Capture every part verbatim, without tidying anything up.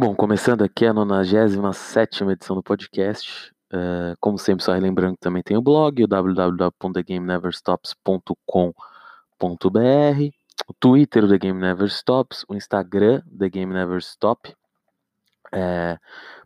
Bom, começando aqui a nonagésima sétima edição do podcast. Uh, como sempre, só relembrando que também tem o blog, o w w w ponto the game never stops ponto com ponto b r, o Twitter, o The Game Never Stops, o Instagram, The Game Never Stop. É,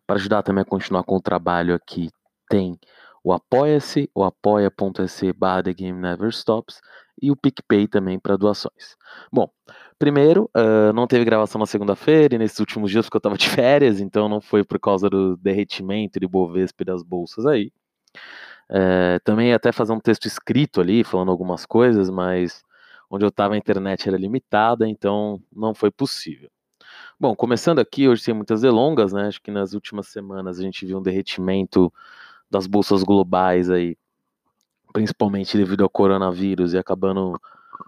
para ajudar também a continuar com o trabalho aqui, tem o Apoia-se, o apoia.se barra The Game Never Stops e o PicPay também para doações. Bom, primeiro, uh, não teve gravação na segunda-feira e nesses últimos dias porque eu estava de férias, então não foi por causa do derretimento de Bovespa e das bolsas aí. Uh, também ia até fazer um texto escrito ali, falando algumas coisas, mas onde eu estava a internet era limitada, então não foi possível. Bom, começando aqui, hoje tem muitas delongas, né? Acho que nas últimas semanas a gente viu um derretimento das bolsas globais aí, principalmente devido ao coronavírus e acabando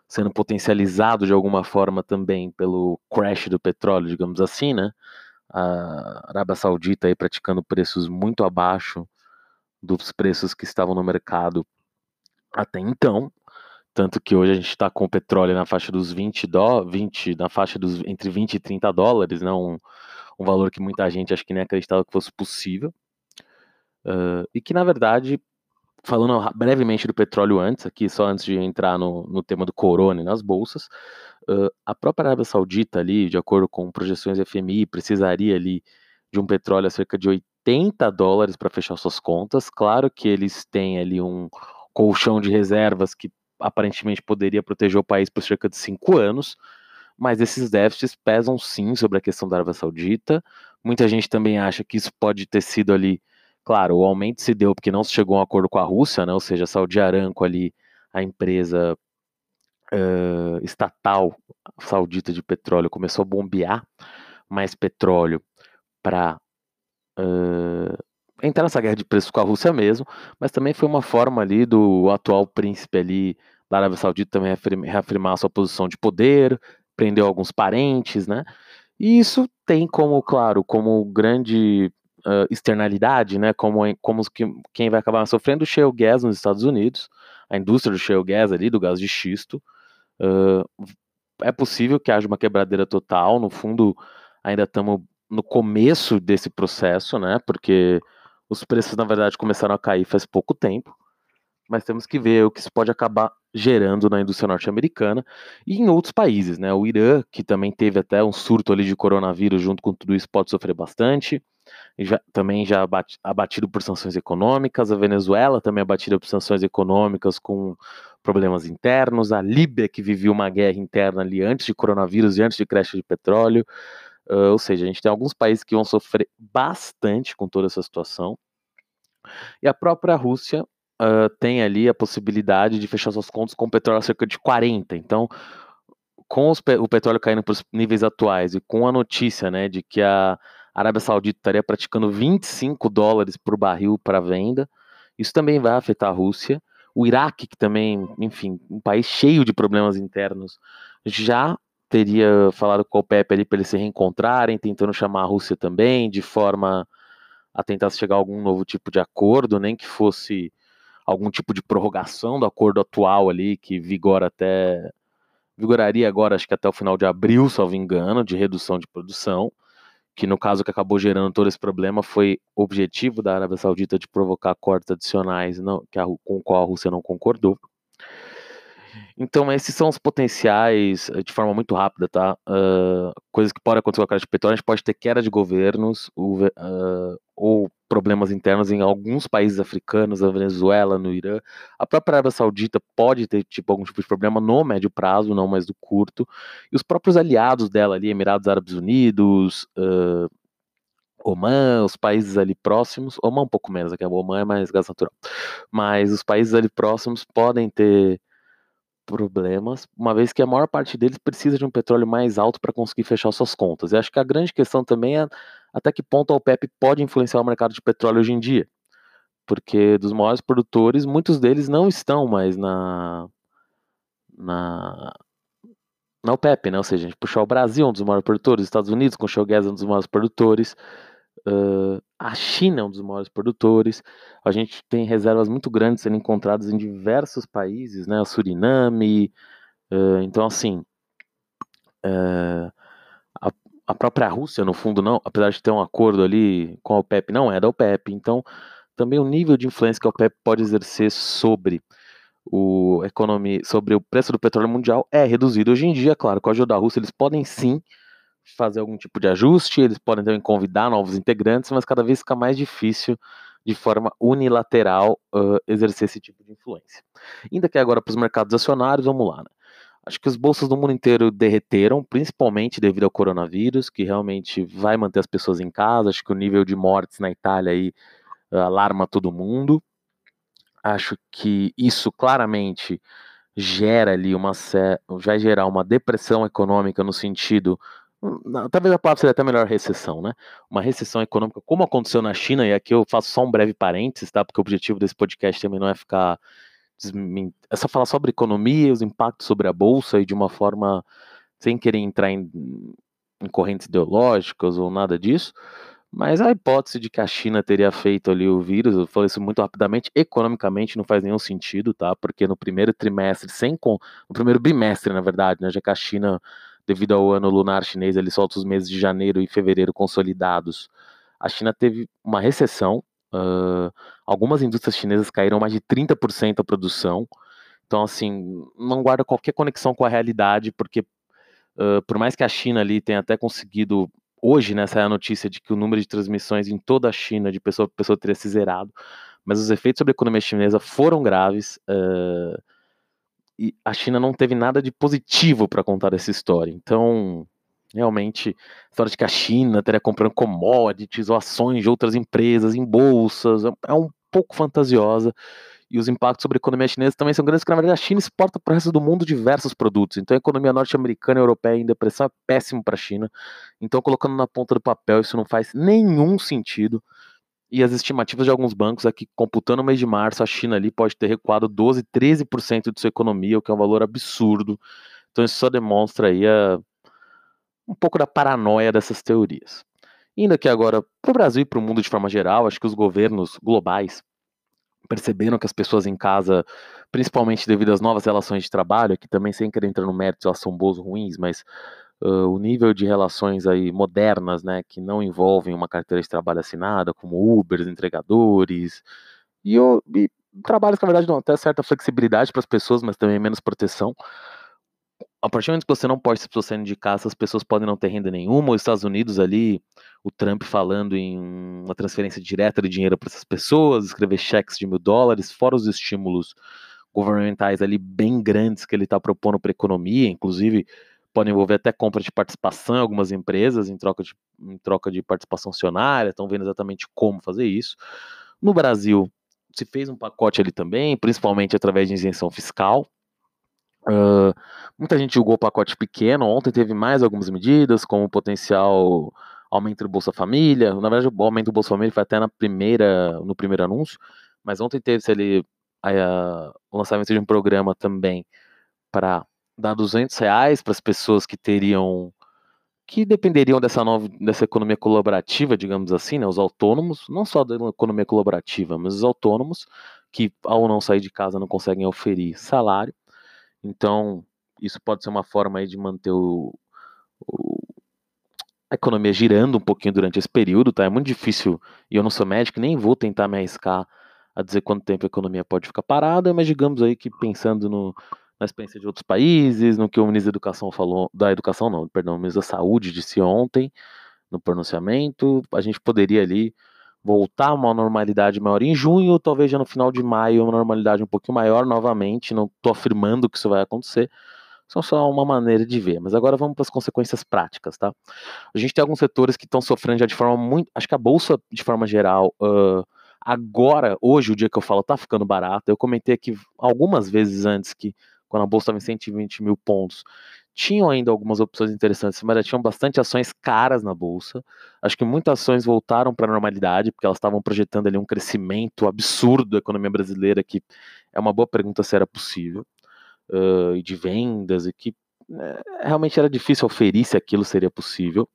sendo potencializado de alguma forma também pelo crash do petróleo, digamos assim, né? A Arábia Saudita aí praticando preços muito abaixo dos preços que estavam no mercado até então, tanto que hoje a gente está com o petróleo na faixa dos vinte, do, vinte, na faixa dos entre vinte e trinta dólares, né? um, um valor que muita gente acho que nem acreditava que fosse possível. Uh, e que, na verdade, falando brevemente do petróleo antes, aqui só antes de entrar no, no tema do corona e nas bolsas, uh, a própria Arábia Saudita ali, de acordo com projeções do F M I, precisaria ali de um petróleo a cerca de oitenta dólares para fechar suas contas. Claro que eles têm ali um colchão de reservas que aparentemente poderia proteger o país por cerca de cinco anos, mas esses déficits pesam sim sobre a questão da Arábia Saudita. Muita gente também acha que isso pode ter sido ali. Claro, o aumento se deu porque não se chegou a um acordo com a Rússia, né? Ou seja, a Saudi Aramco ali, a empresa uh, estatal saudita de petróleo, começou a bombear mais petróleo para uh, entrar nessa guerra de preços com a Rússia mesmo, mas também foi uma forma ali do atual príncipe ali da Arábia Saudita também reafirmar a sua posição de poder, prendeu alguns parentes, né? E isso tem como, claro, como grande... Uh, externalidade, né, como, como que, quem vai acabar sofrendo o shale gas nos Estados Unidos, a indústria do shale gas ali, do gás de xisto, uh, é possível que haja uma quebradeira total. No fundo, ainda estamos no começo desse processo, né, porque os preços, na verdade, começaram a cair faz pouco tempo, mas temos que ver o que isso pode acabar gerando na indústria norte-americana e em outros países, né, o Irã, que também teve até um surto ali de coronavírus junto com tudo isso, pode sofrer bastante. Já, também já abate, abatido por sanções econômicas, a Venezuela também abatida por sanções econômicas com problemas internos, a Líbia que vivia uma guerra interna ali antes de coronavírus e antes de crash de petróleo, uh, ou seja, a gente tem alguns países que vão sofrer bastante com toda essa situação, e a própria Rússia uh, tem ali a possibilidade de fechar suas contas com petróleo a cerca de quarenta, então com os, o petróleo caindo para os níveis atuais e com a notícia, né, de que a A Arábia Saudita estaria praticando vinte e cinco dólares por barril para venda. Isso também vai afetar a Rússia. O Iraque, que também, enfim, um país cheio de problemas internos, já teria falado com a OPEP ali para eles se reencontrarem, tentando chamar a Rússia também, de forma a tentar chegar a algum novo tipo de acordo, nem que fosse algum tipo de prorrogação do acordo atual ali, que vigora até, vigoraria agora, acho que até o final de abril, salvo engano, de redução de produção. Que no caso que acabou gerando todo esse problema foi o objetivo da Arábia Saudita de provocar cortes adicionais não, que a, com o qual a Rússia não concordou. Então esses são os potenciais, de forma muito rápida, tá? Uh, coisas que podem acontecer com a cara de petróleo, a gente pode ter queda de governos ou, uh, ou problemas internos em alguns países africanos, na Venezuela, no Irã. A própria Arábia Saudita pode ter tipo, algum tipo de problema no médio prazo, não mais do curto. E os próprios aliados dela ali, Emirados Árabes Unidos, uh, Oman, os países ali próximos, Oman um pouco menos, aqui, Oman é mais gás natural, mas os países ali próximos podem ter problemas, uma vez que a maior parte deles precisa de um petróleo mais alto para conseguir fechar suas contas. E acho que a grande questão também é até que ponto a OPEP pode influenciar o mercado de petróleo hoje em dia, porque dos maiores produtores, muitos deles não estão mais na na, na OPEP, né? Ou seja, a gente puxar o Brasil, um dos maiores produtores, os Estados Unidos com o shale gas, um dos maiores produtores, uh, a China é um dos maiores produtores, a gente tem reservas muito grandes sendo encontradas em diversos países, né? Suriname, uh, então assim... Uh, a própria Rússia, no fundo, não, apesar de ter um acordo ali com a OPEP, não é da OPEP. Então, também o nível de influência que a OPEP pode exercer sobre o, economia, sobre o preço do petróleo mundial é reduzido. Hoje em dia, claro, com a ajuda da Rússia, eles podem sim fazer algum tipo de ajuste, eles podem também convidar novos integrantes, mas cada vez fica mais difícil, de forma unilateral, uh, exercer esse tipo de influência. Ainda que agora para os mercados acionários, vamos lá, né? Acho que as bolsas do mundo inteiro derreteram, principalmente devido ao coronavírus, que realmente vai manter as pessoas em casa. Acho que o nível de mortes na Itália aí uh, alarma todo mundo. Acho que isso claramente gera ali uma vai gerar uma depressão econômica no sentido, não, talvez a palavra seria até melhor recessão, né? Uma recessão econômica, como aconteceu na China, e aqui eu faço só um breve parênteses, tá? Porque o objetivo desse podcast também não é ficar é só falar sobre economia, os impactos sobre a bolsa e de uma forma sem querer entrar em, em correntes ideológicas ou nada disso, mas a hipótese de que a China teria feito ali o vírus, eu falei isso muito rapidamente, economicamente não faz nenhum sentido, tá? Porque no primeiro trimestre, sem com, no primeiro bimestre, na verdade, né, já que a China, devido ao ano lunar chinês, ele solta os meses de janeiro e fevereiro consolidados, a China teve uma recessão. Uh, algumas indústrias chinesas caíram mais de trinta por cento a produção, então assim, não guarda qualquer conexão com a realidade, porque uh, por mais que a China ali tenha até conseguido, hoje né, saiu a notícia de que o número de transmissões em toda a China de pessoa para pessoa teria se zerado, mas os efeitos sobre a economia chinesa foram graves, uh, e a China não teve nada de positivo para contar essa história, então... Realmente, a história de que a China estaria comprando commodities ou ações de outras empresas em bolsas é um pouco fantasiosa. E os impactos sobre a economia chinesa também são grandes, porque na verdade a China exporta para o resto do mundo diversos produtos. Então a economia norte-americana e europeia em depressão é péssimo para a China. Então, colocando na ponta do papel, isso não faz nenhum sentido. E as estimativas de alguns bancos é que, computando o mês de março, a China ali pode ter recuado doze, treze por cento de sua economia, o que é um valor absurdo. Então isso só demonstra aí a... um pouco da paranoia dessas teorias. Indo aqui agora para o Brasil e para o mundo de forma geral, acho que os governos globais perceberam que as pessoas em casa, principalmente devido às novas relações de trabalho, que também sem querer entrar no mérito se elas são boas ou ruins, mas uh, o nível de relações aí modernas, né, que não envolvem uma carteira de trabalho assinada, como Uber, entregadores, e, o, e trabalhos que na verdade dão até certa flexibilidade para as pessoas, mas também menos proteção. A partir do momento que você não pode, se você indicar, essas pessoas podem não ter renda nenhuma. Os Estados Unidos ali, o Trump falando em uma transferência direta de dinheiro para essas pessoas, escrever cheques de mil dólares, fora os estímulos governamentais ali bem grandes que ele está propondo para a economia, inclusive podem envolver até compra de participação em algumas empresas em troca de, em troca de participação acionária, estão vendo exatamente como fazer isso. No Brasil, se fez um pacote ali também, principalmente através de isenção fiscal. Uh, muita gente julgou o pacote pequeno. Ontem teve mais algumas medidas, como o potencial aumento do Bolsa Família. Na verdade, o aumento do Bolsa Família foi até na primeira, no primeiro anúncio, mas ontem teve-se ali a, a, o lançamento de um programa também para dar duzentos reais para as pessoas que teriam, que dependeriam dessa, nova, dessa economia colaborativa, digamos assim, né, os autônomos, não só da economia colaborativa, mas os autônomos que, ao não sair de casa, não conseguem oferir salário. Então, isso pode ser uma forma aí de manter o, o, a economia girando um pouquinho durante esse período, tá? É muito difícil, e eu não sou médico, nem vou tentar me arriscar a dizer quanto tempo a economia pode ficar parada, mas digamos aí que pensando no, na experiência de outros países, no que o ministro da Educação falou, da Educação não, perdão, o ministro da Saúde disse ontem, no pronunciamento, a gente poderia ali voltar a uma normalidade maior em junho, talvez já no final de maio, uma normalidade um pouquinho maior novamente. Não estou afirmando que isso vai acontecer, são só uma maneira de ver. Mas agora vamos para as consequências práticas, tá? A gente tem alguns setores que estão sofrendo já de forma muito... Acho que a Bolsa, de forma geral, uh, agora, hoje, o dia que eu falo, tá ficando barato. Eu comentei aqui algumas vezes antes que, quando a Bolsa estava em cento e vinte mil pontos, tinham ainda algumas opções interessantes, mas já tinham bastante ações caras na Bolsa. Acho que muitas ações voltaram para a normalidade, porque elas estavam projetando ali um crescimento absurdo da economia brasileira, que é uma boa pergunta se era possível, uh, e de vendas, e que né, realmente era difícil oferir se aquilo seria possível.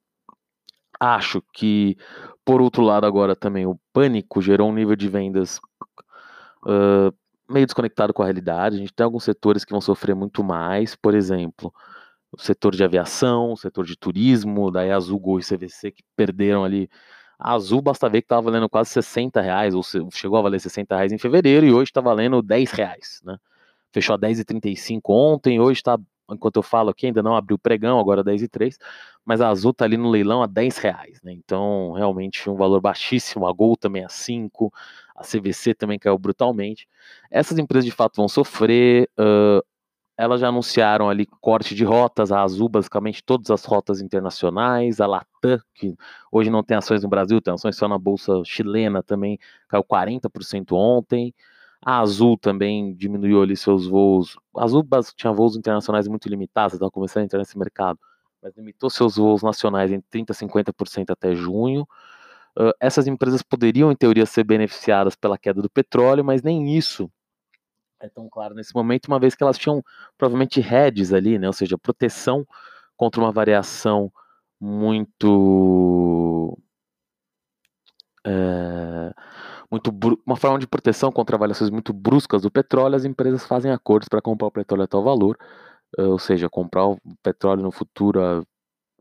Acho que, por outro lado, agora também o pânico gerou um nível de vendas uh, meio desconectado com a realidade. A gente tem alguns setores que vão sofrer muito mais, por exemplo... o setor de aviação, o setor de turismo, daí Azul, Gol e C V C que perderam ali. A Azul basta ver que estava valendo quase sessenta reais, ou chegou a valer sessenta reais em fevereiro e hoje está valendo dez reais, né? Fechou a dez e trinta e cinco ontem, hoje está, enquanto eu falo aqui, ainda não abriu o pregão, agora dez e três, mas a Azul está ali no leilão a dez reais, né? Então realmente um valor baixíssimo, a Gol também a cinco, a C V C também caiu brutalmente. Essas empresas de fato vão sofrer, uh, elas já anunciaram ali corte de rotas, a Azul basicamente todas as rotas internacionais, a Latam, que hoje não tem ações no Brasil, tem ações só na bolsa chilena também, caiu quarenta por cento ontem. A Azul também diminuiu ali seus voos. A Azul tinha voos internacionais muito limitados, estava começando a entrar nesse mercado, mas limitou seus voos nacionais em trinta por cento a cinquenta por cento até junho. Uh, essas empresas poderiam, em teoria, ser beneficiadas pela queda do petróleo, mas nem isso é tão claro nesse momento, uma vez que elas tinham provavelmente hedges ali, né? Ou seja, proteção contra uma variação muito... É... Muito bru- uma forma de proteção contra avaliações muito bruscas do petróleo, as empresas fazem acordos para comprar o petróleo a tal valor, ou seja, comprar o petróleo no futuro a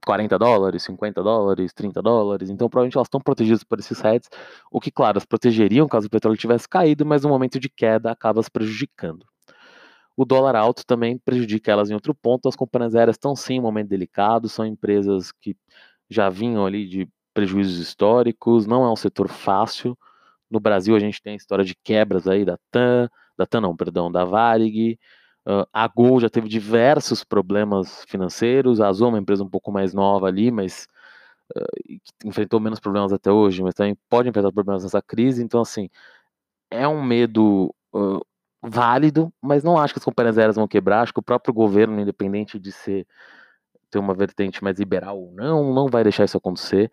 quarenta dólares, cinquenta dólares, trinta dólares, então provavelmente elas estão protegidas por esses hedges, o que, claro, as protegeriam caso o petróleo tivesse caído, mas no momento de queda acaba as prejudicando. O dólar alto também prejudica elas em outro ponto, as companhias aéreas estão sim em um momento delicado, são empresas que já vinham ali de prejuízos históricos, não é um setor fácil. No Brasil a gente tem a história de quebras aí da TAM, da TAM não, perdão, da Varig, uh, a Gol já teve diversos problemas financeiros, a Azul é uma empresa um pouco mais nova ali, mas uh, que enfrentou menos problemas até hoje, mas também pode enfrentar problemas nessa crise, então assim, é um medo uh, válido, mas não acho que as companhias aéreas vão quebrar, acho que o próprio governo, independente de ser, ter uma vertente mais liberal ou não, não vai deixar isso acontecer,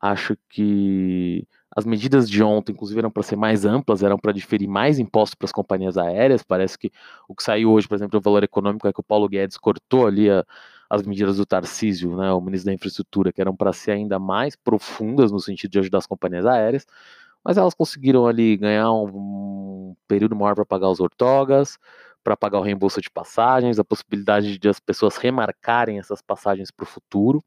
acho que... As medidas de ontem, inclusive, eram para ser mais amplas, eram para diferir mais impostos para as companhias aéreas. Parece que o que saiu hoje, por exemplo, o valor econômico é que o Paulo Guedes cortou ali a, as medidas do Tarcísio, né, o ministro da Infraestrutura, que eram para ser ainda mais profundas no sentido de ajudar as companhias aéreas, mas elas conseguiram ali ganhar um, um período maior para pagar os ortogas, para pagar o reembolso de passagens, a possibilidade de as pessoas remarcarem essas passagens para o futuro.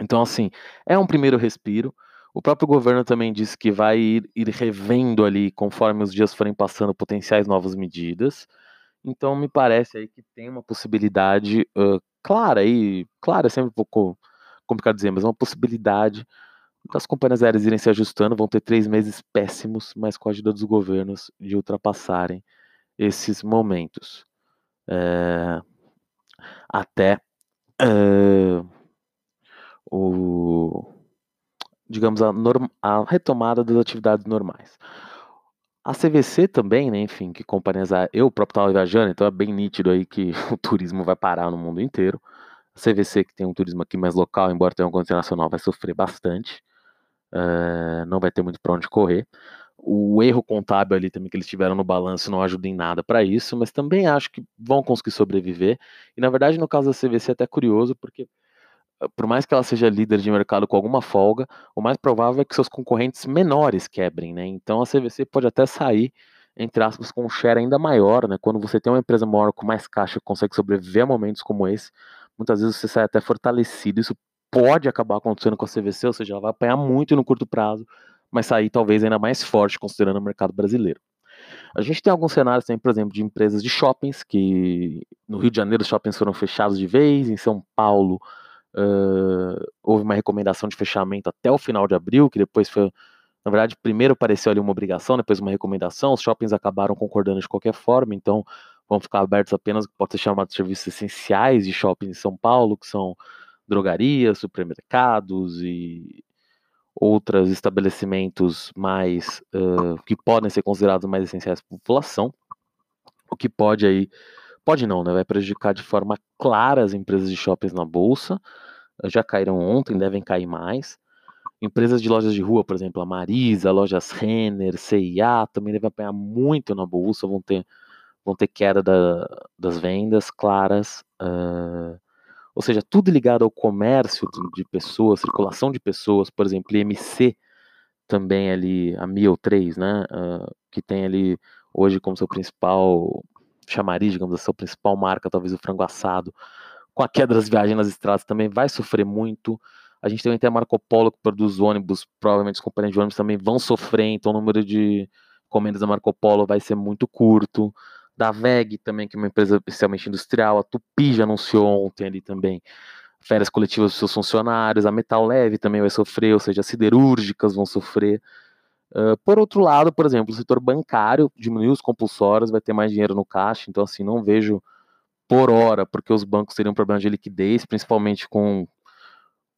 Então, assim, é um primeiro respiro. O próprio governo também disse que vai ir, ir revendo ali, conforme os dias forem passando, potenciais novas medidas. Então, me parece aí que tem uma possibilidade uh, clara, e clara é sempre um pouco complicado dizer, mas uma possibilidade das companhias aéreas irem se ajustando, vão ter três meses péssimos, mas com a ajuda dos governos de ultrapassarem esses momentos. É, até uh, o... digamos, a, norma, a retomada das atividades normais. A C V C também, né, enfim, que companhias... Eu próprio estava viajando, então é bem nítido aí que o turismo vai parar no mundo inteiro. A C V C, que tem um turismo aqui mais local, embora tenha um conteúdo internacional, vai sofrer bastante. É, não vai ter muito para onde correr. O erro contábil ali também que eles tiveram no balanço não ajuda em nada para isso, mas também acho que vão conseguir sobreviver. E, na verdade, no caso da C V C é até curioso, porque... por mais que ela seja líder de mercado com alguma folga, o mais provável é que seus concorrentes menores quebrem, né? Então a C V C pode até sair, entre aspas, com um share ainda maior, né? Quando você tem uma empresa maior com mais caixa que consegue sobreviver a momentos como esse, muitas vezes você sai até fortalecido. Isso pode acabar acontecendo com a C V C, ou seja, ela vai apanhar muito no curto prazo, mas sair talvez ainda mais forte, considerando o mercado brasileiro. A gente tem alguns cenários, tem, por exemplo, de empresas de shoppings, que no Rio de Janeiro os shoppings foram fechados de vez, em São Paulo... Uh, houve uma recomendação de fechamento até o final de abril, que depois foi, na verdade, primeiro pareceu ali uma obrigação, depois uma recomendação, os shoppings acabaram concordando de qualquer forma, então vão ficar abertos apenas, pode ser chamado de serviços essenciais de shopping em São Paulo, que são drogarias, supermercados e outros estabelecimentos mais, uh, que podem ser considerados mais essenciais para a população, o que pode aí Pode não, né? Vai prejudicar de forma clara as empresas de shoppings na bolsa. Já caíram ontem, devem cair mais. Empresas de lojas de rua, por exemplo, a Marisa, lojas Renner, C e A, também devem apanhar muito na bolsa, vão ter, vão ter queda da, das vendas claras. Uh, ou seja, tudo ligado ao comércio de pessoas, circulação de pessoas, por exemplo, I M C também ali, a M I L três, né? Uh, que tem ali hoje como seu principal... chamariz, digamos assim, a principal marca, talvez o frango assado, Com a queda das viagens nas estradas também vai sofrer muito. A gente também tem a Marcopolo, que produz ônibus, provavelmente os companhias de ônibus também vão sofrer, então o número de encomendas da Marcopolo vai ser muito curto. Da W E G também, que é uma empresa especialmente industrial, a Tupi já anunciou ontem ali também férias coletivas dos seus funcionários, a Metal Leve também vai sofrer, ou seja, as siderúrgicas vão sofrer. Uh, por outro lado, por exemplo, o setor bancário diminuiu os compulsórios, vai ter mais dinheiro no caixa, então assim, não vejo por hora, porque os bancos teriam problema de liquidez, principalmente com,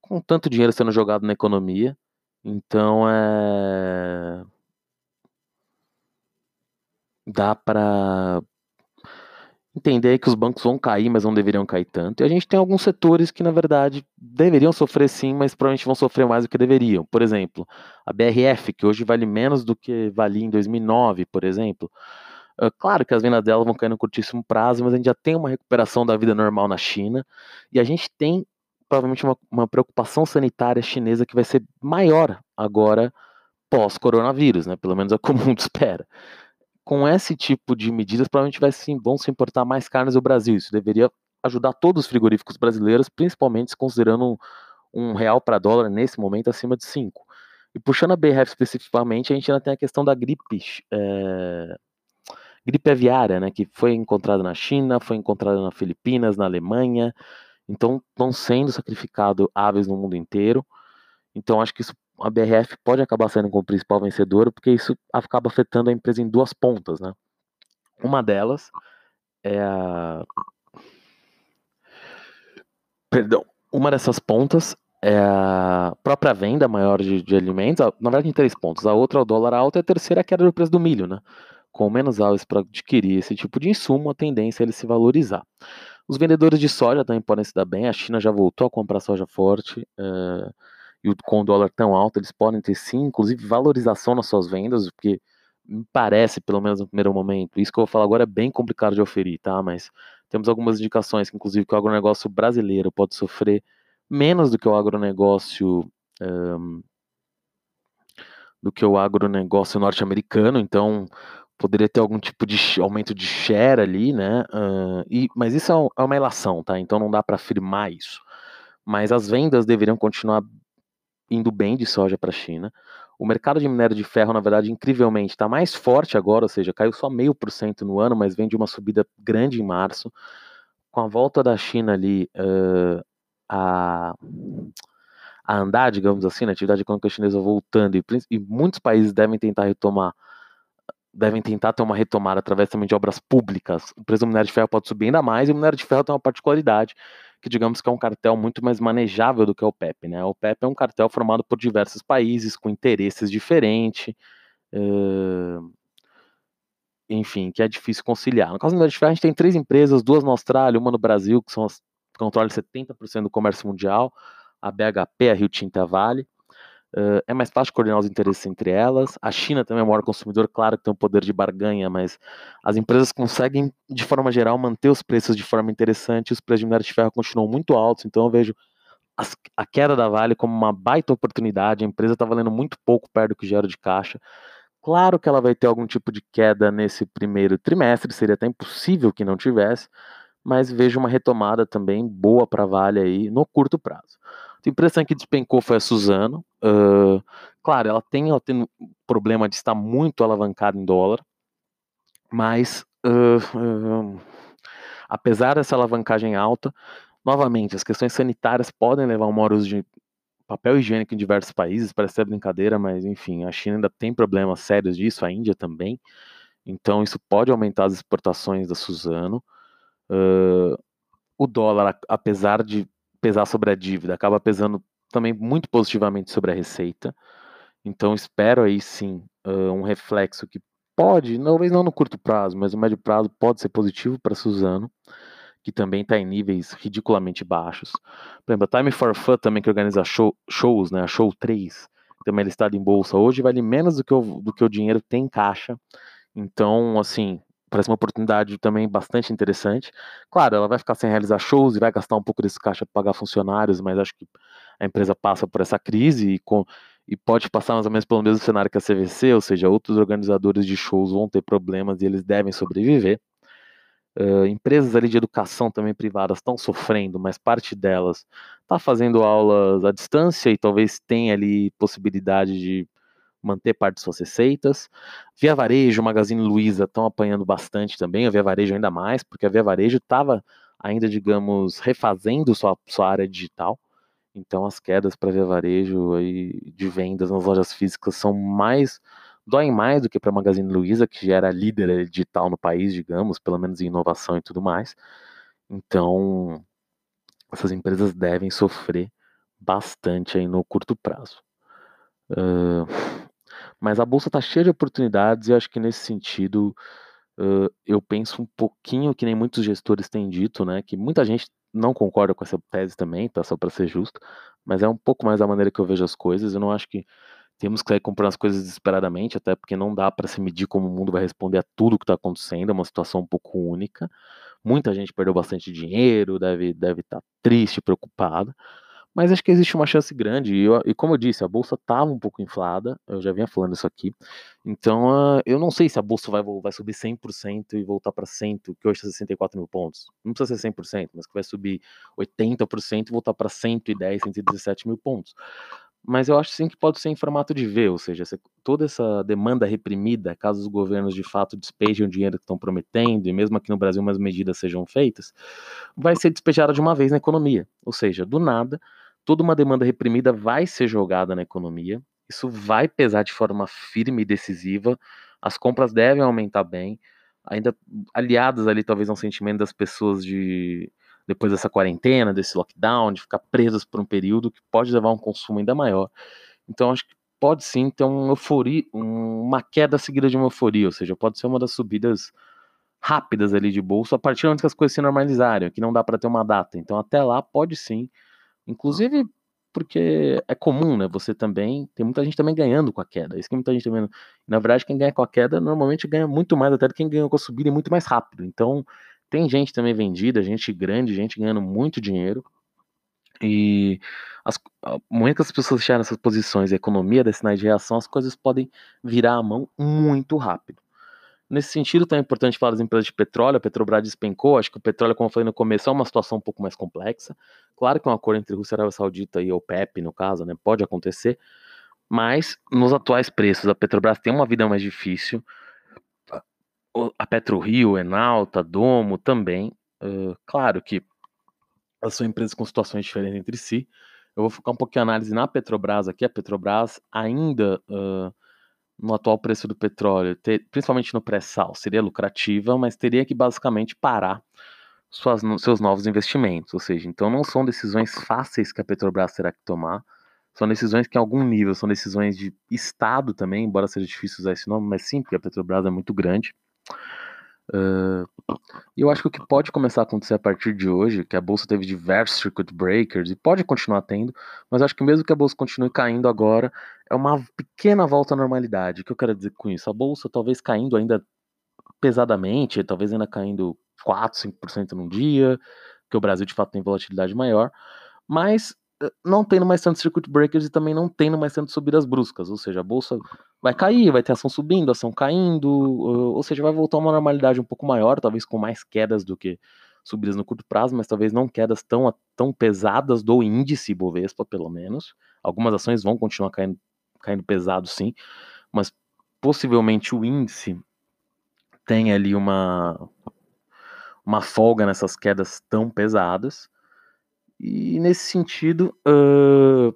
com tanto dinheiro sendo jogado na economia. Então é... dá para entender que os bancos vão cair, mas não deveriam cair tanto. E a gente tem alguns setores que, na verdade, deveriam sofrer sim, mas provavelmente vão sofrer mais do que deveriam. Por exemplo, a B R F, que hoje vale menos do que valia em dois mil e nove, por exemplo. É claro que as vendas dela vão cair no curtíssimo prazo, mas a gente já tem uma recuperação da vida normal na China. E a gente tem, provavelmente, uma, uma preocupação sanitária chinesa que vai ser maior agora pós-coronavírus, né? Pelo menos é como o mundo espera. Com esse tipo de medidas, provavelmente vai sim, vão se importar mais carnes do Brasil. Isso deveria ajudar todos os frigoríficos brasileiros, principalmente considerando um, um real para dólar nesse momento acima de cinco. E puxando a B R F especificamente, a gente ainda tem a questão da gripe, é, gripe aviária, né, que foi encontrada na China, foi encontrada nas Filipinas, na Alemanha. Então, estão sendo sacrificados aves no mundo inteiro. Então, acho que isso, a B R F pode acabar sendo como principal vencedora, porque isso acaba afetando a empresa em duas pontas, né? Uma delas é a... Perdão. Uma dessas pontas é a própria venda maior de, de alimentos, na verdade em três pontos. A outra é o dólar alto e a terceira é a queda do preço do milho, né? Com menos aulas para adquirir esse tipo de insumo, a tendência é ele se valorizar. Os vendedores de soja também podem se dar bem, a China já voltou a comprar soja forte, é... e com o dólar tão alto, eles podem ter sim, inclusive, valorização nas suas vendas, porque me parece, pelo menos no primeiro momento, isso que eu vou falar agora é bem complicado de oferir, tá? Mas temos algumas indicações, inclusive, que o agronegócio brasileiro pode sofrer menos do que o agronegócio um, do que o agronegócio norte-americano, então poderia ter algum tipo de aumento de share ali, né? Uh, e, mas isso é uma ilação, tá? Então não dá para afirmar isso. Mas as vendas deveriam continuar indo bem de soja para a China. O mercado de minério de ferro, na verdade, incrivelmente, está mais forte agora, ou seja, caiu só zero vírgula cinco por cento no ano, mas vem de uma subida grande em março. Com a volta da China ali uh, a, a andar, digamos assim, a atividade econômica chinesa voltando, e, e muitos países devem tentar retomar, devem tentar ter uma retomada através também de obras públicas. O preço do minério de ferro pode subir ainda mais, e o minério de ferro tem uma particularidade, que digamos que é um cartel muito mais manejável do que a OPEP, né? A OPEP é um cartel formado por diversos países, com interesses diferentes, uh... enfim, que é difícil conciliar. No caso do minério de ferro, a gente tem três empresas, duas na Austrália, uma no Brasil, que são as que controlam setenta por cento do comércio mundial, a B H P, a Rio Tinto e a Vale. Uh... É mais fácil coordenar os interesses entre elas. A China também é o maior consumidor, claro que tem um poder de barganha, mas as empresas conseguem, de forma geral, manter os preços de forma interessante. Os preços de minério de ferro continuam muito altos, então eu vejo as, a queda da Vale como uma baita oportunidade. A empresa está valendo muito pouco perto do que gera de caixa. Claro que ela vai ter algum tipo de queda nesse primeiro trimestre, seria até impossível que não tivesse, mas vejo uma retomada também boa para a Vale aí no curto prazo. A impressão que despencou foi a Suzano. Uh, claro, ela tem, ela tem um problema de estar muito alavancada em dólar, mas uh, uh, apesar dessa alavancagem alta, novamente, as questões sanitárias podem levar a um maior uso de papel higiênico em diversos países, parece ser brincadeira, mas enfim, a China ainda tem problemas sérios disso, a Índia também, então isso pode aumentar as exportações da Suzano. Uh, o dólar, apesar de pesar sobre a dívida, acaba pesando também muito positivamente sobre a receita, então espero aí sim uh, um reflexo que pode, talvez não no curto prazo, mas no médio prazo pode ser positivo para Suzano, que também está em níveis ridiculamente baixos. Por exemplo, a Time for Fun também, que organiza show, shows, né, a Show três, também é listada em bolsa hoje, vale menos do que o, do que o dinheiro tem em caixa, então assim, parece uma oportunidade também bastante interessante. Claro, ela vai ficar sem realizar shows e vai gastar um pouco desse caixa para pagar funcionários, mas acho que a empresa passa por essa crise e, com, e pode passar mais ou menos pelo mesmo cenário que a C V C, ou seja, outros organizadores de shows vão ter problemas e eles devem sobreviver. Uh, empresas ali de educação também privadas estão sofrendo, mas parte delas está fazendo aulas à distância e talvez tenha ali possibilidade de manter parte de suas receitas. Via Varejo, Magazine Luiza estão apanhando bastante também, a Via Varejo ainda mais, porque a Via Varejo estava ainda, digamos, refazendo sua, sua área digital. Então as quedas para Via Varejo aí, de vendas nas lojas físicas são mais... doem mais do que para a Magazine Luiza, que já era líder digital no país, digamos, pelo menos em inovação e tudo mais. Então, essas empresas devem sofrer bastante aí no curto prazo. Uh, mas a Bolsa está cheia de oportunidades e acho que nesse sentido uh, eu penso um pouquinho, que nem muitos gestores têm dito, né, que muita gente não concorda com essa tese também, tá, só para ser justo, mas é um pouco mais a maneira que eu vejo as coisas. Eu não acho que temos que sair comprando as coisas desesperadamente, até porque não dá para se medir como o mundo vai responder a tudo que está acontecendo, é uma situação um pouco única. Muita gente perdeu bastante dinheiro, deve deve estar triste, preocupada, mas acho que existe uma chance grande. E, eu, e como eu disse, a Bolsa estava um pouco inflada, eu já vinha falando isso aqui, então uh, eu não sei se a Bolsa vai, vai subir cem por cento e voltar para cem por cento, que hoje está sessenta e quatro mil pontos. Não precisa ser cem por cento, mas que vai subir oitenta por cento e voltar para cento e dez, cento e dezessete mil pontos. Mas eu acho sim que pode ser em formato de V, ou seja, toda essa demanda reprimida, caso os governos de fato despejem o dinheiro que estão prometendo, e mesmo aqui no Brasil mais medidas sejam feitas, vai ser despejada de uma vez na economia. Ou seja, do nada, toda uma demanda reprimida vai ser jogada na economia, isso vai pesar de forma firme e decisiva, as compras devem aumentar bem, ainda aliadas ali talvez a um sentimento das pessoas de... depois dessa quarentena, desse lockdown, de ficar presas por um período que pode levar a um consumo ainda maior. Então, acho que pode sim ter um euforia, uma queda seguida de uma euforia, ou seja, pode ser uma das subidas rápidas ali de bolsa, a partir do momento que as coisas se normalizarem, que não dá para ter uma data. Então, até lá, pode sim. Inclusive, porque é comum, né? Você também, tem muita gente também ganhando com a queda. Isso que muita gente também... Na verdade, quem ganha com a queda, normalmente ganha muito mais até do que quem ganhou com a subida e muito mais rápido. Então... tem gente também vendida, gente grande, gente ganhando muito dinheiro. E as, muitas pessoas deixaram essas posições, a economia dá sinais de reação, as coisas podem virar a mão muito rápido. Nesse sentido, também é importante falar das empresas de petróleo. A Petrobras despencou. Acho que o petróleo, como eu falei no começo, é uma situação um pouco mais complexa. Claro que um acordo entre Rússia, Arábia Saudita e a OPEP, no caso, né, pode acontecer. Mas, nos atuais preços, a Petrobras tem uma vida mais difícil. A PetroRio, Enalta, Domo também, uh, claro que elas são empresas com situações diferentes entre si. Eu vou focar um pouquinho a análise na Petrobras aqui. A Petrobras ainda uh, no atual preço do petróleo, ter, principalmente no pré-sal, seria lucrativa, mas teria que basicamente parar suas, seus novos investimentos, ou seja, então não são decisões fáceis que a Petrobras terá que tomar, são decisões que em algum nível são decisões de Estado também, embora seja difícil usar esse nome, mas sim, porque a Petrobras é muito grande. Uh, eu acho que o que pode começar a acontecer a partir de hoje, que a Bolsa teve diversos circuit breakers e pode continuar tendo, mas acho que mesmo que a Bolsa continue caindo agora, é uma pequena volta à normalidade. O que eu quero dizer com isso? A Bolsa talvez caindo ainda pesadamente, talvez ainda caindo quatro, cinco por cento num dia, porque o Brasil de fato tem volatilidade maior, mas não tendo mais tanto circuit breakers e também não tendo mais tanto subidas bruscas, ou seja, a Bolsa vai cair, vai ter ação subindo, ação caindo, ou seja, vai voltar a uma normalidade um pouco maior, talvez com mais quedas do que subidas no curto prazo, mas talvez não quedas tão, tão pesadas do índice Bovespa, pelo menos. Algumas ações vão continuar caindo, caindo pesado, sim, mas possivelmente o índice tem ali uma, uma folga nessas quedas tão pesadas. E nesse sentido, uh,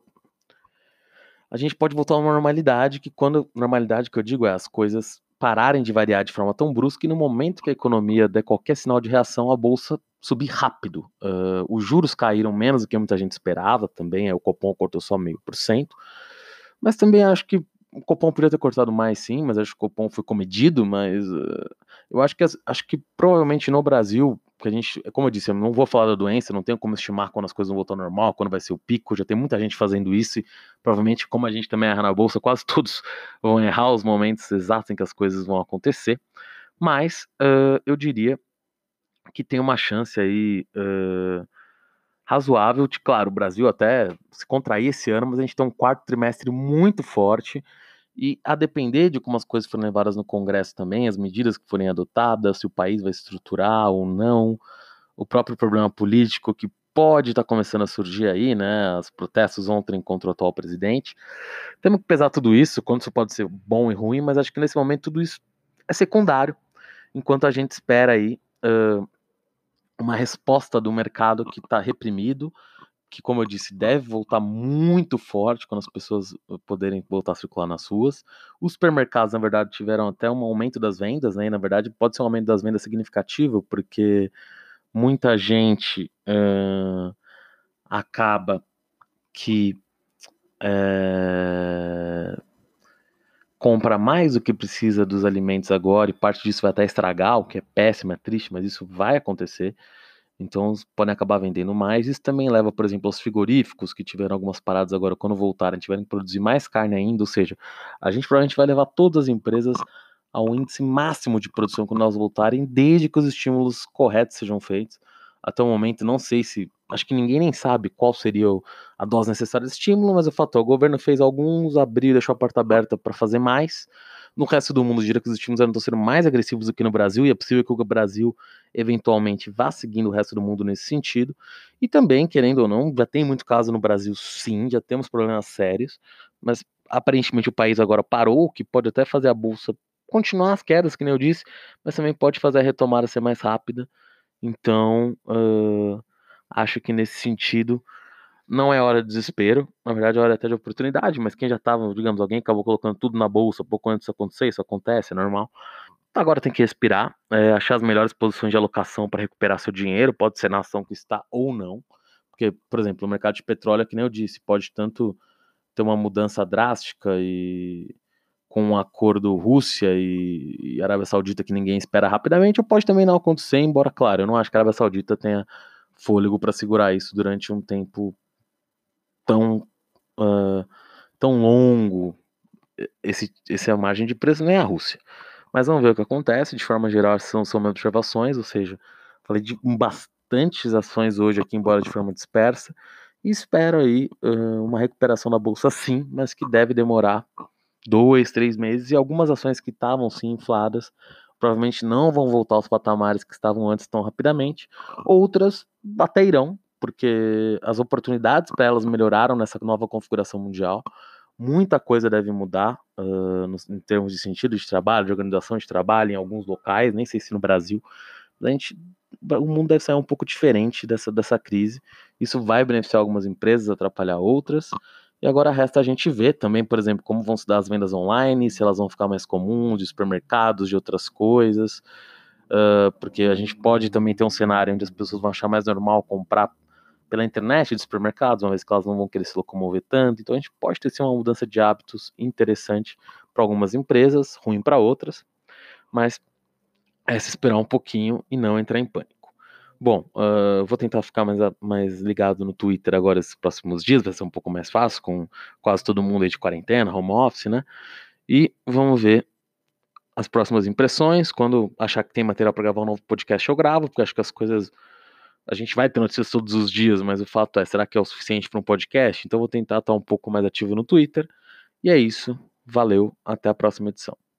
a gente pode voltar a uma normalidade, que quando normalidade que eu digo é as coisas pararem de variar de forma tão brusca e no momento que a economia der qualquer sinal de reação, a Bolsa subir rápido. Uh, os juros caíram menos do que muita gente esperava também, aí o Copom cortou só zero vírgula cinco por cento, mas também acho que o Copom poderia ter cortado mais, sim, mas acho que o Copom foi comedido, mas uh, eu acho que, acho que provavelmente no Brasil, porque a gente, como eu disse, eu não vou falar da doença, não tenho como estimar quando as coisas vão voltar ao normal, quando vai ser o pico, já tem muita gente fazendo isso e provavelmente, como a gente também erra na Bolsa, quase todos vão errar os momentos exatos em que as coisas vão acontecer, mas uh, eu diria que tem uma chance aí... Uh, razoável, de, claro, o Brasil até se contrair esse ano, mas a gente tem um quarto trimestre muito forte E a depender de como as coisas forem levadas no Congresso também, as medidas que forem adotadas, se o país vai estruturar ou não, o próprio problema político que pode estar tá começando a surgir aí, né, os protestos ontem contra o atual presidente, temos que pesar tudo isso, quanto isso pode ser bom e ruim, mas acho que nesse momento tudo isso é secundário, enquanto a gente espera aí uh, uma resposta do mercado que está reprimido, que, como eu disse, deve voltar muito forte quando as pessoas poderem voltar a circular nas ruas. Os supermercados, na verdade, tiveram até um aumento das vendas, né? E, na verdade, pode ser um aumento das vendas significativo, porque muita gente uh, acaba que uh, compra mais do que precisa dos alimentos agora, e parte disso vai até estragar, o que é péssimo, é triste, mas isso vai acontecer. Então podem acabar vendendo mais. Isso também leva, por exemplo, aos frigoríficos que tiveram algumas paradas agora, quando voltarem, tiverem que produzir mais carne ainda. Ou seja, a gente provavelmente vai levar todas as empresas ao índice máximo de produção quando elas voltarem, desde que os estímulos corretos sejam feitos. Até o momento, não sei se... Acho que ninguém nem sabe qual seria a dose necessária de estímulo, mas o fato é, o governo fez alguns, abriu, deixou a porta aberta para fazer mais. No resto do mundo, diria que os estímulos ainda estão sendo mais agressivos do que no Brasil, e é possível que o Brasil eventualmente vá seguindo o resto do mundo nesse sentido. E também, querendo ou não, já tem muito caso no Brasil, sim, já temos problemas sérios, mas aparentemente o país agora parou, o que pode até fazer a bolsa continuar as quedas, que nem eu disse, mas também pode fazer a retomada ser mais rápida. Então, uh, acho que nesse sentido não é hora de desespero, na verdade é hora até de oportunidade, mas quem já estava, digamos, alguém acabou colocando tudo na bolsa pouco antes disso acontecer, isso acontece, é normal. Agora tem que respirar, é, achar as melhores posições de alocação para recuperar seu dinheiro, pode ser na ação que está ou não, porque, por exemplo, o mercado de petróleo, que nem eu disse, pode tanto ter uma mudança drástica e com um acordo Rússia e, e Arábia Saudita que ninguém espera rapidamente, ou pode também não acontecer, embora, claro, eu não acho que a Arábia Saudita tenha fôlego para segurar isso durante um tempo tão, uh, tão longo. Esse, esse é a margem de preço, nem a Rússia. Mas vamos ver o que acontece. De forma geral, são, são minhas observações, ou seja, falei de bastantes ações hoje aqui, embora de forma dispersa, e espero aí uh, uma recuperação da bolsa sim, mas que deve demorar dois, três meses, e algumas ações que estavam sim infladas, provavelmente não vão voltar aos patamares que estavam antes tão rapidamente, outras até irão, porque as oportunidades para elas melhoraram nessa nova configuração mundial. Muita coisa deve mudar uh, no, em termos de sentido de trabalho, de organização de trabalho em alguns locais, nem sei se no Brasil. A gente, o mundo deve sair um pouco diferente dessa, dessa crise. Isso vai beneficiar algumas empresas, atrapalhar outras. E agora resta a gente ver também, por exemplo, como vão se dar as vendas online, se elas vão ficar mais comuns, de supermercados, de outras coisas. Uh, porque a gente pode também ter um cenário onde as pessoas vão achar mais normal comprar pela internet de supermercados, uma vez que elas não vão querer se locomover tanto. Então a gente pode ter sim, uma mudança de hábitos interessante para algumas empresas, ruim para outras, mas é se esperar um pouquinho e não entrar em pânico. Bom, uh, vou tentar ficar mais, mais ligado no Twitter agora esses próximos dias, vai ser um pouco mais fácil, com quase todo mundo aí de quarentena, home office, né? E vamos ver as próximas impressões. Quando achar que tem material para gravar um novo podcast, eu gravo, porque acho que as coisas... A gente vai ter notícias todos os dias, mas o fato é, será que é o suficiente para um podcast? Então vou tentar estar um pouco mais ativo no Twitter. E é isso. Valeu, até a próxima edição.